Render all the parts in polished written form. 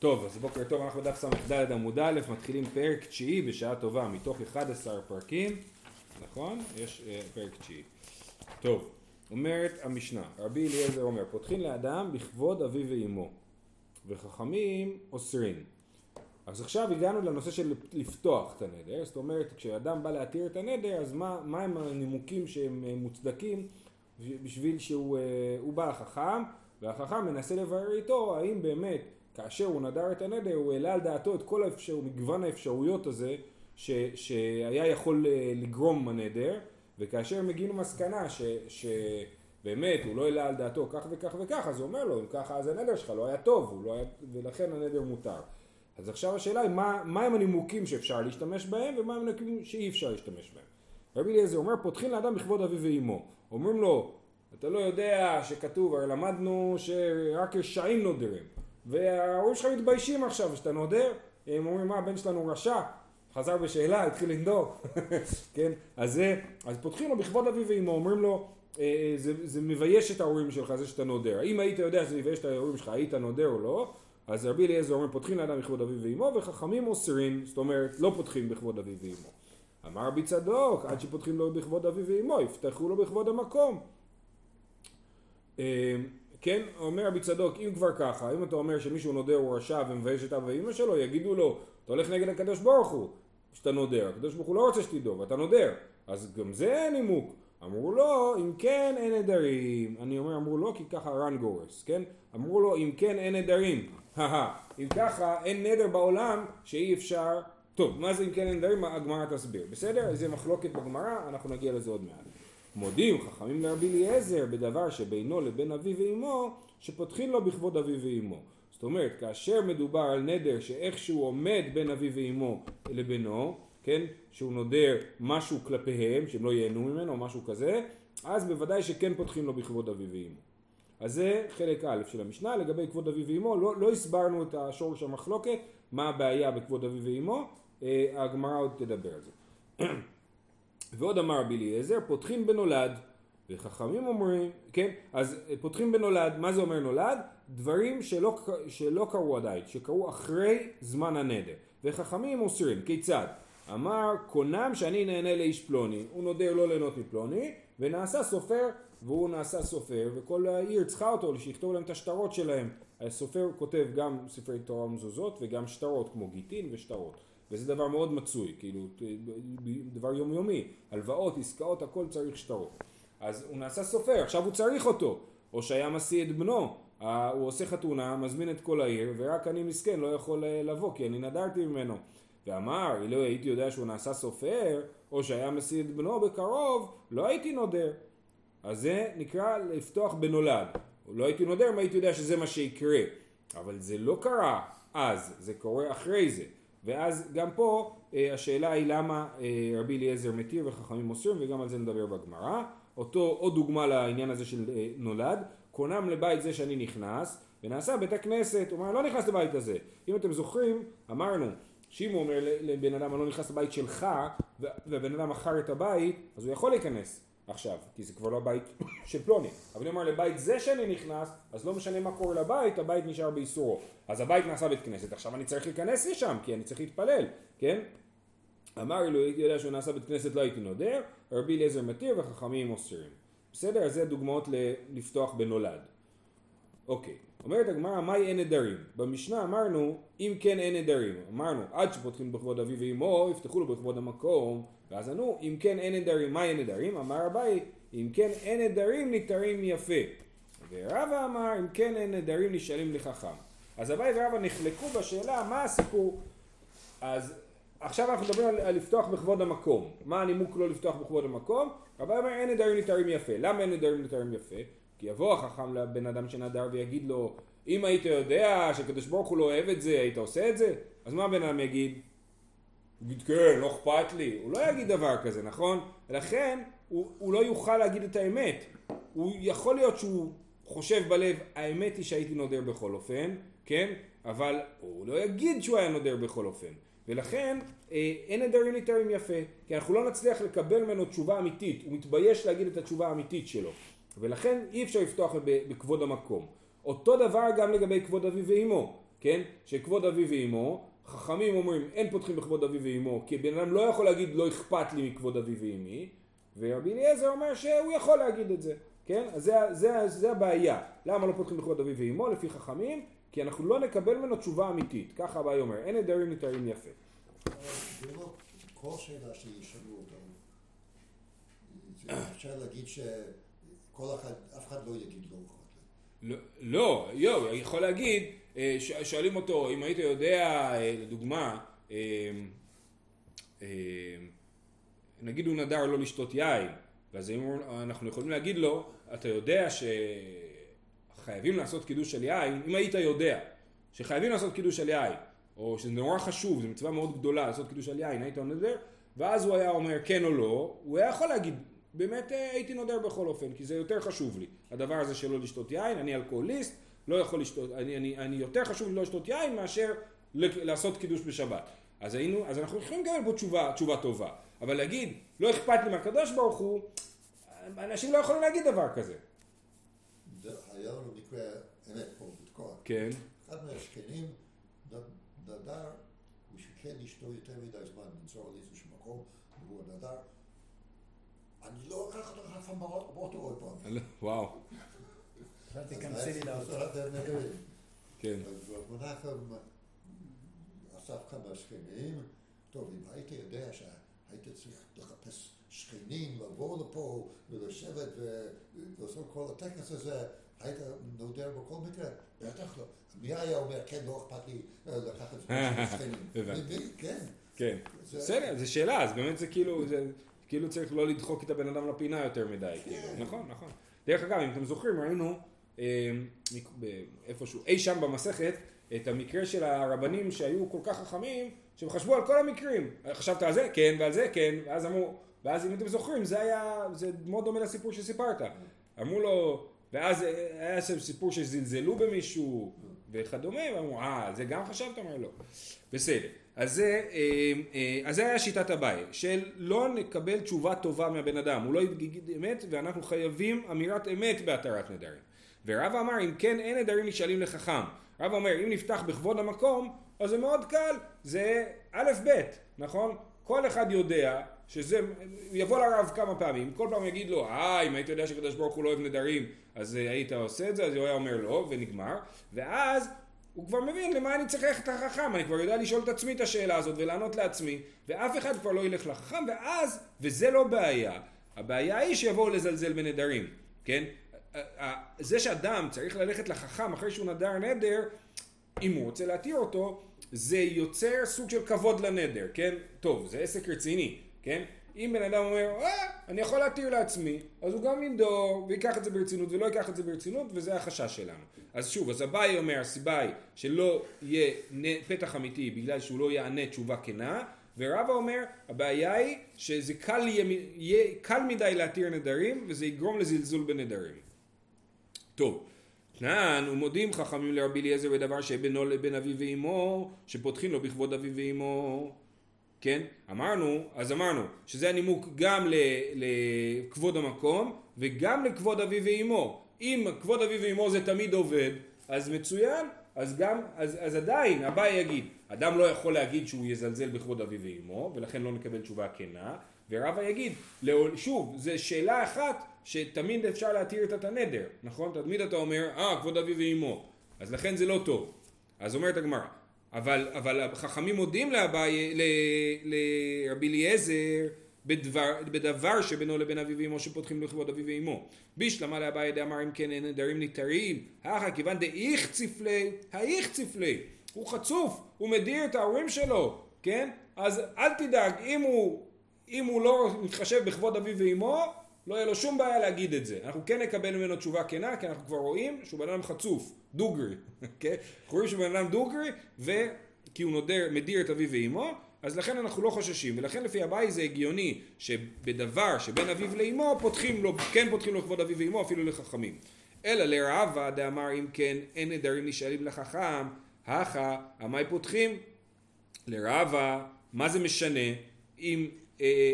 טוב, אז בוקר טוב, אנחנו בדף ס"ד עמוד א', מתחילים פרק 9 בשעה טובה, מתוך 11 פרקים, נכון? יש פרק 9. טוב, אומרת המשנה, רבי אליעזר אומר, פותחים לאדם בכבוד אביו ואמו, וחכמים אוסרים. אז עכשיו הגענו לנושא של לפתוח את הנדר, זאת אומרת, כשאדם בא להתיר את הנדר, אז מה הם הנימוקים שהם מוצדקים בשביל שהוא בא לחכם, והחכם מנסה לברר איתו האם באמת, כאשר הוא נדר את הנדר, הוא העלה על דעתו את כל מגוון האפשרויות הזה שהיה יכול לגרום הנדר, וכאשר מגיעים למסקנה שבאמת הוא לא העלה על דעתו כך וכך וכך, אז הוא אומר לו, אם ככה אז הנדר שלך לא היה טוב, ולכן הנדר מותר. אז עכשיו השאלה היא, מה הם הנימוקים שאפשר להשתמש בהם, ומה הם הנימוקים שאי אפשר להשתמש בהם. רבי אליעזר אומר, פותחים לאדם בכבוד אביו ואמו. אומרים לו, אתה לא יודע שכתוב, למדנו שרק רשעים נודרים. וההורים שלך מתביישים עכשיו, שאתה נודר, הם אומרים, מה, הבן שלנו רשע, חזר בשאלה, התחיל לנדור, כן? אז פותחים לו בכבוד אביו ואמו, אומרים לו, זה מבייש את ההורים שלך, זה שאתה נודר. אם היית יודע שזה מבייש את ההורים שלך, היית נודר או לא, אז רבי אליעזר אומר, פותחים לאדם בכבוד אביו ואמו, וחכמים אוסרים, זאת אומרת, לא פותחים בכבוד אביו ואמו. אמר רבי צדוק, עד שפותחים לו בכבוד אביו ואמו, יפתחו לו בכבוד המקום. כן, אומר רבי צדוק, אם כבר ככה, אם אתה אומר שמישהו נודר הוא רשע ומבייש את אבא ואמא שלו, יגידו לו, אתה הולך נגד הקדוש ברוך הוא, שאתה נודר, הקדוש ברוך הוא לא רוצה שתדור, אתה נודר, אז גם זה נימוק. אמרו לו, אם כן אין נדרים, אני אומר אמרו לו כי ככה רן גורס, כן? אמרו לו, אם כן אין נדרים, אם ככה אין נדר בעולם שאי אפשר, טוב, מה זה אם כן אין נדרים? הגמרא תסביר, בסדר? זה מחלוקת בגמרא, אנחנו נגיע לזה עוד מעט. מודים חכמים לרבי אליעזר בדבר שבינו לבין אביו ואמו שפותחים לו בכבוד אביו ואמו. זאת אומרת, כאשר מדובר על נדר שאיכשהו עומד בין אביו ואמו לבינו, כן, שהוא נודר משהו כלפיהם, שהם לא ייהנו ממנו, משהו כזה, אז בוודאי שכן פותחים לו בכבוד אביו ואמו. אז זה חלק א' של המשנה, לגבי כבוד אביו ואמו, לא הסברנו את השורש המחלוקת, מה הבעיה בכבוד אביו ואמו, הגמרא עוד תדבר על זה. ועוד אמר רבי אליעזר, פותחים בנולד, וחכמים אומרים, כן, אז פותחים בנולד, מה זה אומר נולד? דברים שלא קרו עדיין, שקרו אחרי זמן הנדר, וחכמים אוסרים, כיצד? אמר, קונם שאני נהנה לאיש פלוני, הוא נודר לא ליהנות מפלוני, ונעשה סופר, והוא נעשה סופר, וכל העיר צריכה אותו לשכתוב להם את השטרות שלהם, הסופר כותב גם ספרי תורה ומזוזות, וגם שטרות, כמו גיטין ושטרות. וזה דבר מאוד מצוי, כאילו, דבר יומיומי, הלוואות, עסקאות, הכל צריך שטרות. אז הוא נעשה סופר, עכשיו הוא צריך אותו, או שהיה משיא את בנו, הוא עושה חתונה, מזמין את כל העיר, ורק אני מסכן, לא יכול לבוא, כי אני נדרתי ממנו. ואמר, אילו הייתי יודע שהוא נעשה סופר, או שהיה משיא את בנו בקרוב, לא הייתי נודר. אז זה נקרא לפתוח בנולד. לא הייתי נודר, מה הייתי יודע שזה מה שיקרה. אבל זה לא קרה אז, זה קורה אחרי זה. ואז גם פה השאלה היא למה רבי אליעזר מתיר וחכמים אוסרים, וגם על זה נדבר בגמרא. עוד דוגמה לעניין הזה של נולד, קונם לבית זה שאני נכנס, ונעשה בית הכנסת, הוא אומר, לא נכנס לבית הזה. אם אתם זוכרים, אמרנו, שאם הוא אומר לבן אדם, אני לא נכנס לבית שלך, והבן אדם מכר את הבית, אז הוא יכול להיכנס עכשיו, כי זה כבר לא הבית של פלוני. אבל הוא אומר, לבית זה שאני נכנס, אז לא משנה מה קורה לבית, הבית נשאר באיסורו. אז הבית נעשה בית כנסת, עכשיו אני צריך להיכנס לשם, כי אני צריך להתפלל, כן? אמר אילו, הייתי יודע שהוא נעשה בית כנסת, לא הייתי נודר, רבי אליעזר מתיר וחכמים אוסרים. בסדר? אז זה דוגמאות לפתוח בנולד. אוקיי. אומרת הגמרא, מהי אין נדרים? במשנה אמרנו, אם כן אין נדרים. אמרנו, עד שפותחים בכבוד אביו ואמו, יפתחו לו בכבוד המקום. ואז ענו, אם כן אין נדרים, מהי אין נדרים? אמר רבי, אם כן אין נדרים, נתרים יפה. ורבא אמר, אם כן אין נדרים, נשאלים לחכם. אז רבי ורבא נחלקו בשאלה, מה הסיפור? אז עכשיו אנחנו מדברים על לפתוח בכבוד המקום. מה הנימוק לא לפתוח בכבוד המקום? רבי אמר, אין נדרים, נתרים יפה. למה אין נדרים, נתרים יפה? כי יבוא החכם לבן אדם שנדר ויגיד לו, אם היית יודע שקדוש ברוך הוא לא אוהב את זה, היית עושה את זה? אז מה הבן אדם יגיד? יגיד כן, לא אכפת לי. הוא לא יגיד דבר כזה, נכון? ולכן הוא לא יוכל להגיד את האמת. הוא יכול להיות שהוא חושב בלב, האמת היא שהייתי נודר בכל אופן, כן? אבל הוא לא יגיד שהוא היה נודר בכל אופן. ולכן אין נדרים נתרים יפה, כי אנחנו לא נצליח לקבל ממנו תשובה אמיתית. הוא מתבייש להגיד את התשובה האמיתית שלו. ולכן אי אפשר לפתוח בכבוד המקום. אותו דבר גם לגבי כבוד אביו ואמו. כן? שכבוד אבי ואימו, חכמים אומרים אין פותחים בכבוד אבי ואימו, כי בן אדם לא יכול להגיד לא אכפת לי מכבוד אבי ואימי, ורבי אליעזר אומר שהוא יכול להגיד את זה, כן? אז זה הבעיה. למה לא פותחים בכבוד אבי ואימו לפי חכמים? כי אנחנו לא נקבל ממנו תשובה אמיתית. ככה הבעיה אומר, אין נדרים נתרים יפה. זה לא כל שאלה שישאלו אותנו. אפשר להגיד שכל אחד, אף אחד לא יגיד לא אכפת. לא, יכול להגיד, שואלים אותו, אם היית יודע, לדוגמה, נגיד הוא נדר לא לשתות יין, ואז אנחנו יכולים להגיד לו, אתה יודע שחייבים לעשות קידוש על יין, אם היית יודע שחייבים לעשות קידוש על יין, או שזה נורא חשוב, זו מצווה מאוד גדולה לעשות קידוש על יין, היית נדר, ואז הוא היה אומר כן או לא, הוא היה יכול להגיד, באמת הייתי נודר בכל אופן, כי זה יותר חשוב לי, הדבר הזה שלא לשתות יין, אני אלכוהוליסט, לא יכול לשתות, אני יותר חשוב לי לא לשתות יין מאשר לעשות קידוש בשבת. אז אנחנו יכולים לקבל בו תשובה טובה. אבל להגיד, לא אכפת לי מהקדוש ברוך הוא, אנשים לא יכולים להגיד דבר כזה. היה לנו מקרה, אמת פה, בתקוע. כן. אחד מהשכנים נדר, הוא שכן אשתו יותר מדי זמן, למצוא על איזשהו מקום, והוא נדר, אני לא אקח לך אף פעם באוטו עוד פעם. וואו. אז תקמצלי לאוטו. כן. ומנחם אסף כמה שכנים, טוב, אם הייתי יודע שה... הייתי צריך לחפש שכנים, לבוא לפה ולשבת ולעשות כל הטקס הזה, היית נודר בכל מקרה? בטח לא. מי היה אומר, כן, לא אכפת לי לקחת שכנים? הבנתי. כן. בסדר, זה שאלה, אז באמת זה כאילו צריך לא לדחוק את הבן אדם לפינה יותר מדי. נכון. דרך אגב, אם אתם זוכרים, ראינו איפשהו, אי שם במסכת, את המקרה של הרבנים שהיו כל כך חכמים, שהם חשבו על כל המקרים. חשבת על זה? כן, ועל זה? כן. ואז אם אתם זוכרים, זה מאוד דומה לסיפור שסיפרת. אמרו לו, ואז היה סיפור שזלזלו במישהו וכדומה, ואמרו, זה גם חשבת? אמרו, לא. בסדר. אז זה היה שיטת הבעיה, שלא נקבל תשובה טובה מהבן אדם. הוא לא יגיד אמת, ואנחנו חייבים אמירת אמת בהתרת נדרים. ורב אמר, אם כן, אין נדרים נשאלים לחכם. רב אומר, אם נפתח בכבוד המקום, אז זה מאוד קל, זה א' ב', נכון? כל אחד יודע שזה, יבוא לרב כמה פעמים, כל פעם יגיד לו, אם היית יודע שקדוש ברוך הוא לא אוהב נדרים, אז היית עושה את זה, אז הוא היה אומר לא, ונגמר, ואז הוא כבר מבין למה אני צריך ללכת לחכם, אני כבר יודע לשאול את עצמי את השאלה הזאת ולענות לעצמי, ואף אחד כבר לא ילך לחכם, ואז, וזה לא בעיה, הבעיה היא שיבואו לזלזל בנדרים, כן? זה שאדם צריך ללכת לחכם אחרי שהוא נדר נדר, אם הוא רוצה להתיר אותו, זה יוצר סוג של כבוד לנדר, כן? טוב, זה עסק רציני, כן? אם בן אדם אומר, אני יכול להתיר לעצמי, אז הוא גם ינדור ויקח את זה ברצינות ולא ייקח את זה ברצינות, וזה החשש שלנו. אז שוב, אז הבעיה אומר, הסיבה היא שלא יהיה פתח אמיתי בגלל שהוא לא יענה תשובה כנה, ורבא אומר, הבעיה היא שזה יהיה קל מדי להתיר נדרים, וזה יגרום לזלזול בנדרים. טוב, תנן, ומודים חכמים לרבי אליעזר בדבר שבינו לבין אבי ואימו, שפותחים לו בכבוד אבי ואימו, כן? אז אמרנו, שזה הנימוק גם לכבוד המקום, וגם לכבוד אבי ואימו. אם כבוד אבי ואימו זה תמיד עובד, אז מצוין, אז עדיין, הבא יגיד, אדם לא יכול להגיד שהוא יזלזל בכבוד אבי ואימו, ולכן לא נקבל תשובה כנה, ורבא יגיד, שוב, זו שאלה אחת שתמיד אפשר להתיר את הנדר, נכון? תמיד אתה אומר, כבוד אבי ואימו, אז לכן זה לא טוב. אז אומרת הגמרא, אבל החכמים מודים לרבי אליעזר בדבר שבינו לבין אבי ואימו שפותחים לכבוד אבי ואימו. בישלמה לאביי דאמר אם כן אין נדרים ניתרים, כיוון דאיך ציפלי, האיך ציפלי, הוא חצוף, הוא מדיר את ההורים שלו, כן? אז אל תדאג, אם הוא לא מתחשב בכבוד אבי ואימו, לא יהיה לו שום בעיה להגיד את זה. אנחנו כן נקבל ממנו תשובה כנה, כי אנחנו כבר רואים שהוא בן אדם חצוף, דוגרי. אנחנו רואים שהוא בן אדם דוגרי, וכי הוא מדיר את אבי ואימו, אז לכן אנחנו לא חוששים. ולכן לפי הבאי זה הגיוני, שבדבר שבין אביו לאימו, כן פותחים לו כבוד אבי ואימו, אפילו לחכמים. אלא לרעבה דאמר אם כן, אין נדרים נשאלים לחכם, המאי פותחים? לרעבה, מה זה משנה אם...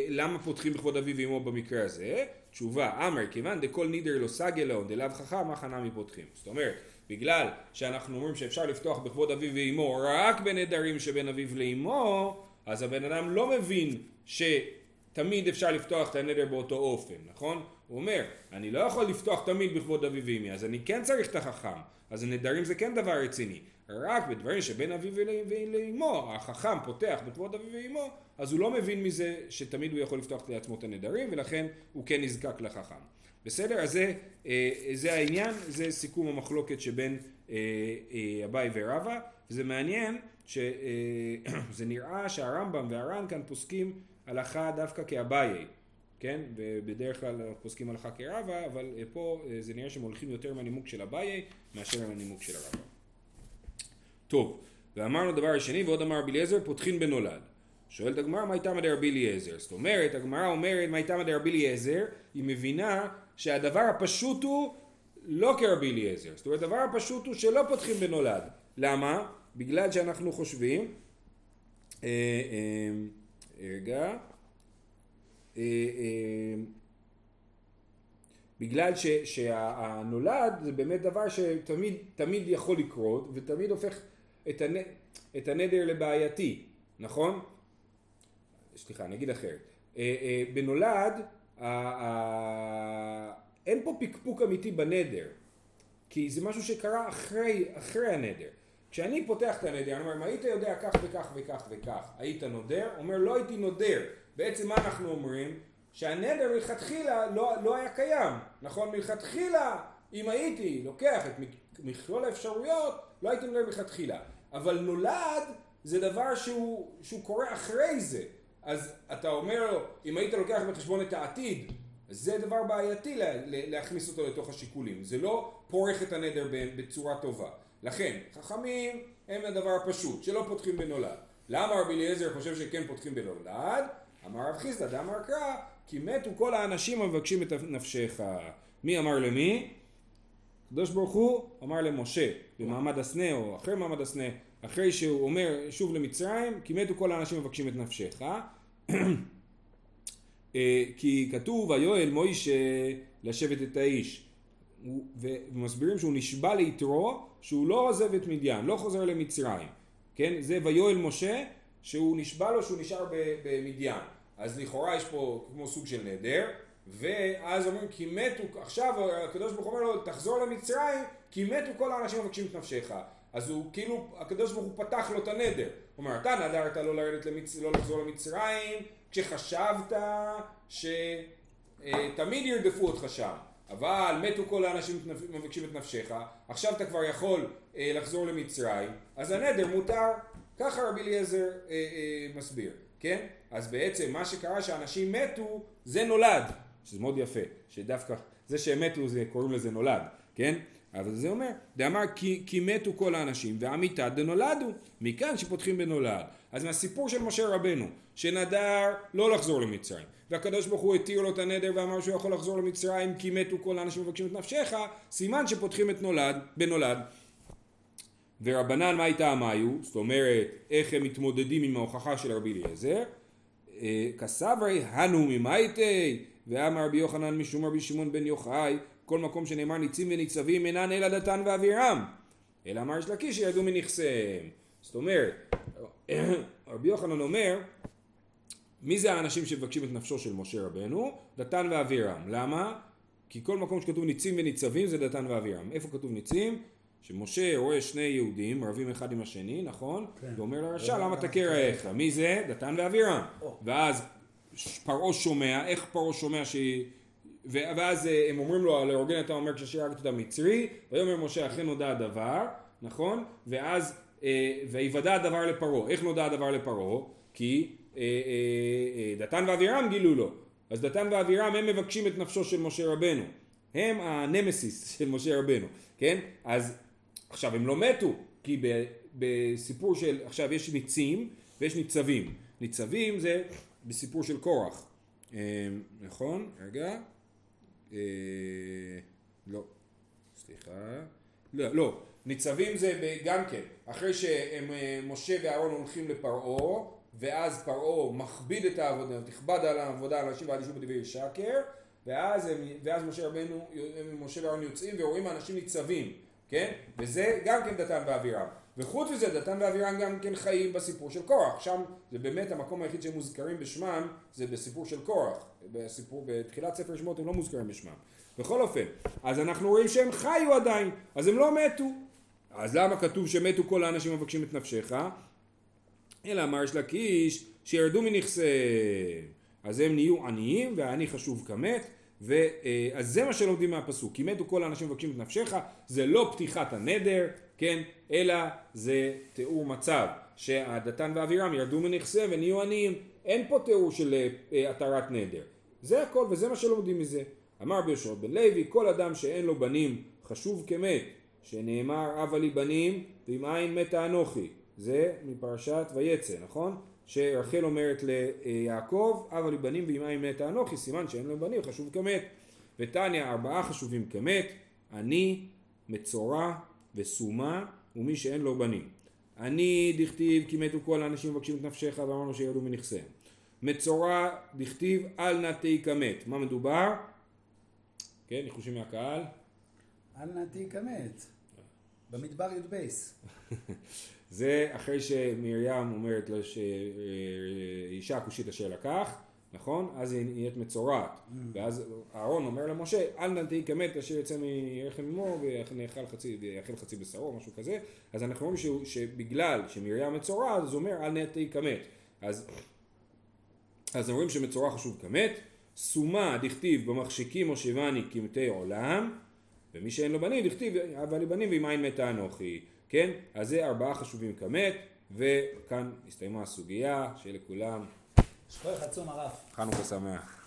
למה פותחים בכבוד אבי ואימו במקרה הזה? תשובה, אמר, כיוון דכל נידר לא סגל לאון, דלאו חכם, מה חנמי פותחים? זאת אומרת, בגלל שאנחנו אומרים שאפשר לפתוח בכבוד אביו ואימו רק בנדרים שבין אביו לאימו, אז הבן אדם לא מבין שתמיד אפשר לפתוח את הנדר באותו אופן, נכון? הוא אומר, אני לא יכול לפתוח תמיד בכבוד אביו ואימי, אז אני כן צריך את החכם. אז הנדרים זה כן דבר רציני. רק בדברים שבין אביו ולאימו, החכם פותח בכבוד אביו ואימו, אז הוא לא מבין מזה שתמיד הוא יכול לפתוח לעצמו את הנדרים, ולכן הוא כן נזקק לחכם. בסדר? אז זה העניין, זה סיכום המחלוקת שבין אביי ורבא, וזה מעניין שזה נראה שהרמב"ם והר"ן כאן פוסקים הלכה דווקא כאביי, כן? ובדרך כלל פוסקים הלכה כרבא, אבל פה זה נראה שהם הולכים יותר מהנימוק של אביי מאשר מהנימוק של הרבא. טוב, ואמרנו דבר השני, ועוד אמר רבי אליעזר, פותחין בנולד. שואלת הגמרא, מה הייתה מדי רבי אליעזר? זאת אומרת, הגמרא אומרת, מה הייתה מדי רבי אליעזר? היא מבינה שהדבר הפשוט הוא לא כרבי אליעזר. זאת אומרת, הדבר הפשוט הוא שלא פותחים בנולד. למה? בגלל שאנחנו חושבים, רגע, בגלל שהנולד זה באמת דבר שתמיד יכול לקרות, ותמיד הופך את הנדר לבעייתי, נכון? סליחה, נגיד אחרת. בנולד, אין פה פיקפוק אמיתי בנדר, כי זה משהו שקרה אחרי הנדר. כשאני פותח את הנדר, אני אומר, מה היית יודע כך וכך וכך וכך? היית נודר? אומר, לא הייתי נודר. בעצם מה אנחנו אומרים? שהנדר מלכתחילה לא היה קיים, נכון? מלכתחילה, אם הייתי לוקח את מכלול האפשרויות, לא הייתי נודר מלכתחילה. אבל נולד זה דבר שהוא קורה אחרי זה. אז אתה אומר לו, אם היית לוקח בחשבון את העתיד, זה דבר בעייתי להכניס אותו לתוך השיקולים. זה לא פורך את הנדר בצורה טובה. לכן, חכמים הם הדבר הפשוט, שלא פותחים בנולד. למה רבי אליעזר חושב שכן פותחים בנולד? אמר רב חיסדא דאמר קרא, כי מתו כל האנשים המבקשים את נפשך. מי אמר למי? הקדוש ברוך הוא אמר למשה, במעמד הסנה או אחרי מעמד הסנה, אחרי שהוא אומר שוב למצרים, כי מתו כל האנשים מבקשים את נפשך. כי כתוב, ויואל מוישה לשבת את האיש. ומסבירים שהוא נשבע ליתרו, שהוא לא עוזב את מדיין, לא חוזר למצרים. כן? זה ויואל משה, שהוא נשבע לו שהוא נשאר במדיין. אז לכאורה יש פה כמו סוג של נדר, ואז אומרים, כי מתו, עכשיו הקדוש ברוך הוא אומר לו, תחזור למצרים, כי מתו כל האנשים מבקשים את נפשך. אז הוא כאילו, הקדוש ברוך הוא פתח לו את הנדר. הוא אומר, אתה נדרת לא לרדת לא לחזור למצרים, כשחשבת שתמיד ירדפו אותך שם. אבל מתו כל האנשים מבקשים את נפשך, עכשיו אתה כבר יכול לחזור למצרים, אז הנדר מותר, ככה רבי אליעזר מסביר, כן? אז בעצם מה שקרה שאנשים מתו, זה נולד, שזה מאוד יפה, שדווקא זה שהם מתו, קוראים לזה נולד, כן? אבל זה אומר, דאמר כי מתו כל האנשים, ועמיתא דנולדו, מכאן שפותחים בנולד. אז מהסיפור של משה רבנו, שנדר לא לחזור למצרים, והקדוש ברוך הוא התיר לו את הנדר ואמר שהוא יכול לחזור למצרים, כי מתו כל האנשים מבקשים את נפשך, סימן שפותחים את נולד, בנולד. ורבנן מה הייתה המאיו? זאת אומרת, איך הם מתמודדים עם ההוכחה של רבי אליעזר? כסברי, הנו ממאיתי, ואמר רבי יוחנן משום רבי שמעון בן יוחאי, כל מקום שנאמר ניצים וניצבים אינן אלא דתן ואבירם, אלא אמר יש לקיש שירדו מנכסיהם. זאת אומרת, רבי יוחנן אומר, מי זה האנשים שמבקשים את נפשו של משה רבנו? דתן ואבירם. למה? כי כל מקום שכתוב ניצים וניצבים זה דתן ואבירם. איפה כתוב ניצים? שמשה רואה שני יהודים רבים אחד עם השני, נכון? כן. ואומר לרשע, למה תקרא איך? מי זה? דתן ואבירם. ואז פרעה שומע, איך פרעה שומע שהיא... ואז הם אומרים לו, לאורגן אתה אומר כששירגת את המצרי, ויאמר משה אכן נודע הדבר, נכון? ואז, ויוודע הדבר לפרעה. איך נודע הדבר לפרעה? כי דתן ואבירם גילו לו. אז דתן ואבירם הם מבקשים את נפשו של משה רבנו. הם הנמסיס של משה רבנו, כן? אז עכשיו הם לא מתו, כי בסיפור של, עכשיו יש ניצים ויש ניצבים. ניצבים זה בסיפור של קורח. נכון? רגע. לא, סליחה, לא, ניצבים זה גם כן, אחרי שמשה ואהרון הולכים לפרעה, ואז פרעה מכביד את העבודה, תכבד על העבודה, אנשים ועד ישוב בדברי שקר, ואז משה ואהרון יוצאים ורואים האנשים ניצבים, כן? וזה גם כן דתן ואבירם. וחוץ מזה, דתן ואבירם גם כן חיים בסיפור של קורח. שם זה באמת המקום היחיד שמוזכרים בשמם, זה בסיפור של קורח. בתחילת ספר שמות הם לא מוזכרים בשמם. בכל אופן, אז אנחנו רואים שהם חיו עדיין, אז הם לא מתו. אז למה כתוב שמתו כל האנשים המבקשים את נפשך? אלא אמר יש לקיש, שירדו מנכסיהם. אז הם נהיו עניים, והעני חשוב כמת. אז זה מה שלומדים מהפסוק, כי מתו כל האנשים מבקשים את נפשך, זה לא פתיחת הנדר, כן? אלא זה תיאור מצב שהדתן ואבירם ירדו מנכסיהם ונהיו עניים. אין פה תיאור של התרת נדר. זה הכל, וזה מה שלומדים מזה. אמר ביהושע בן לוי, כל אדם שאין לו בנים חשוב כמת, שנאמר הבה לי בנים ואם אין מתה אנוכי. זה מפרשת ויצא, נכון? שרחל אומרת ליעקב, הבה לי בנים ואם אין מתה אנוכי, סימן שאין לו בנים חשוב כמת. ותניא, ארבעה חשובים כמת, עני, מצורע וסומה ומי שאין לו בנים. עני דכתיב כי מתו כל האנשים מבקשים את נפשך, ואמרנו שירדו מנכסיהם. מצורע דכתיב אל נא תהי כמת. מה מדובר? כן, ניחושים מהקהל. אל נא תהי כמת. במדבר י' בייס. זה אחרי שמרים אומרת לה שאישה הכושית אשר לקח, נכון? אז היא נהיית מצורעת. ואז אהרון אומר למשה, אל נא תהי כמת אשר יצא מרחם אמו ויאכל חצי בשרו, משהו כזה. אז אנחנו אומרים שבגלל שמרים מצורעת, אז הוא אומר, אל נא תהי כמת. אז אומרים שמצורע חשוב כמת. סומה דכתיב במחשיקים מושבני כמתי עולם, ומי שאין לו בנים דכתיב הבה לי בנים ואם אין מתה אנוכי, כן? אז זה ארבעה חשובים כמת, וכאן הסתיימה הסוגיה, שיהיה לכולם שכוח עצום הרב, חנוכה שמח.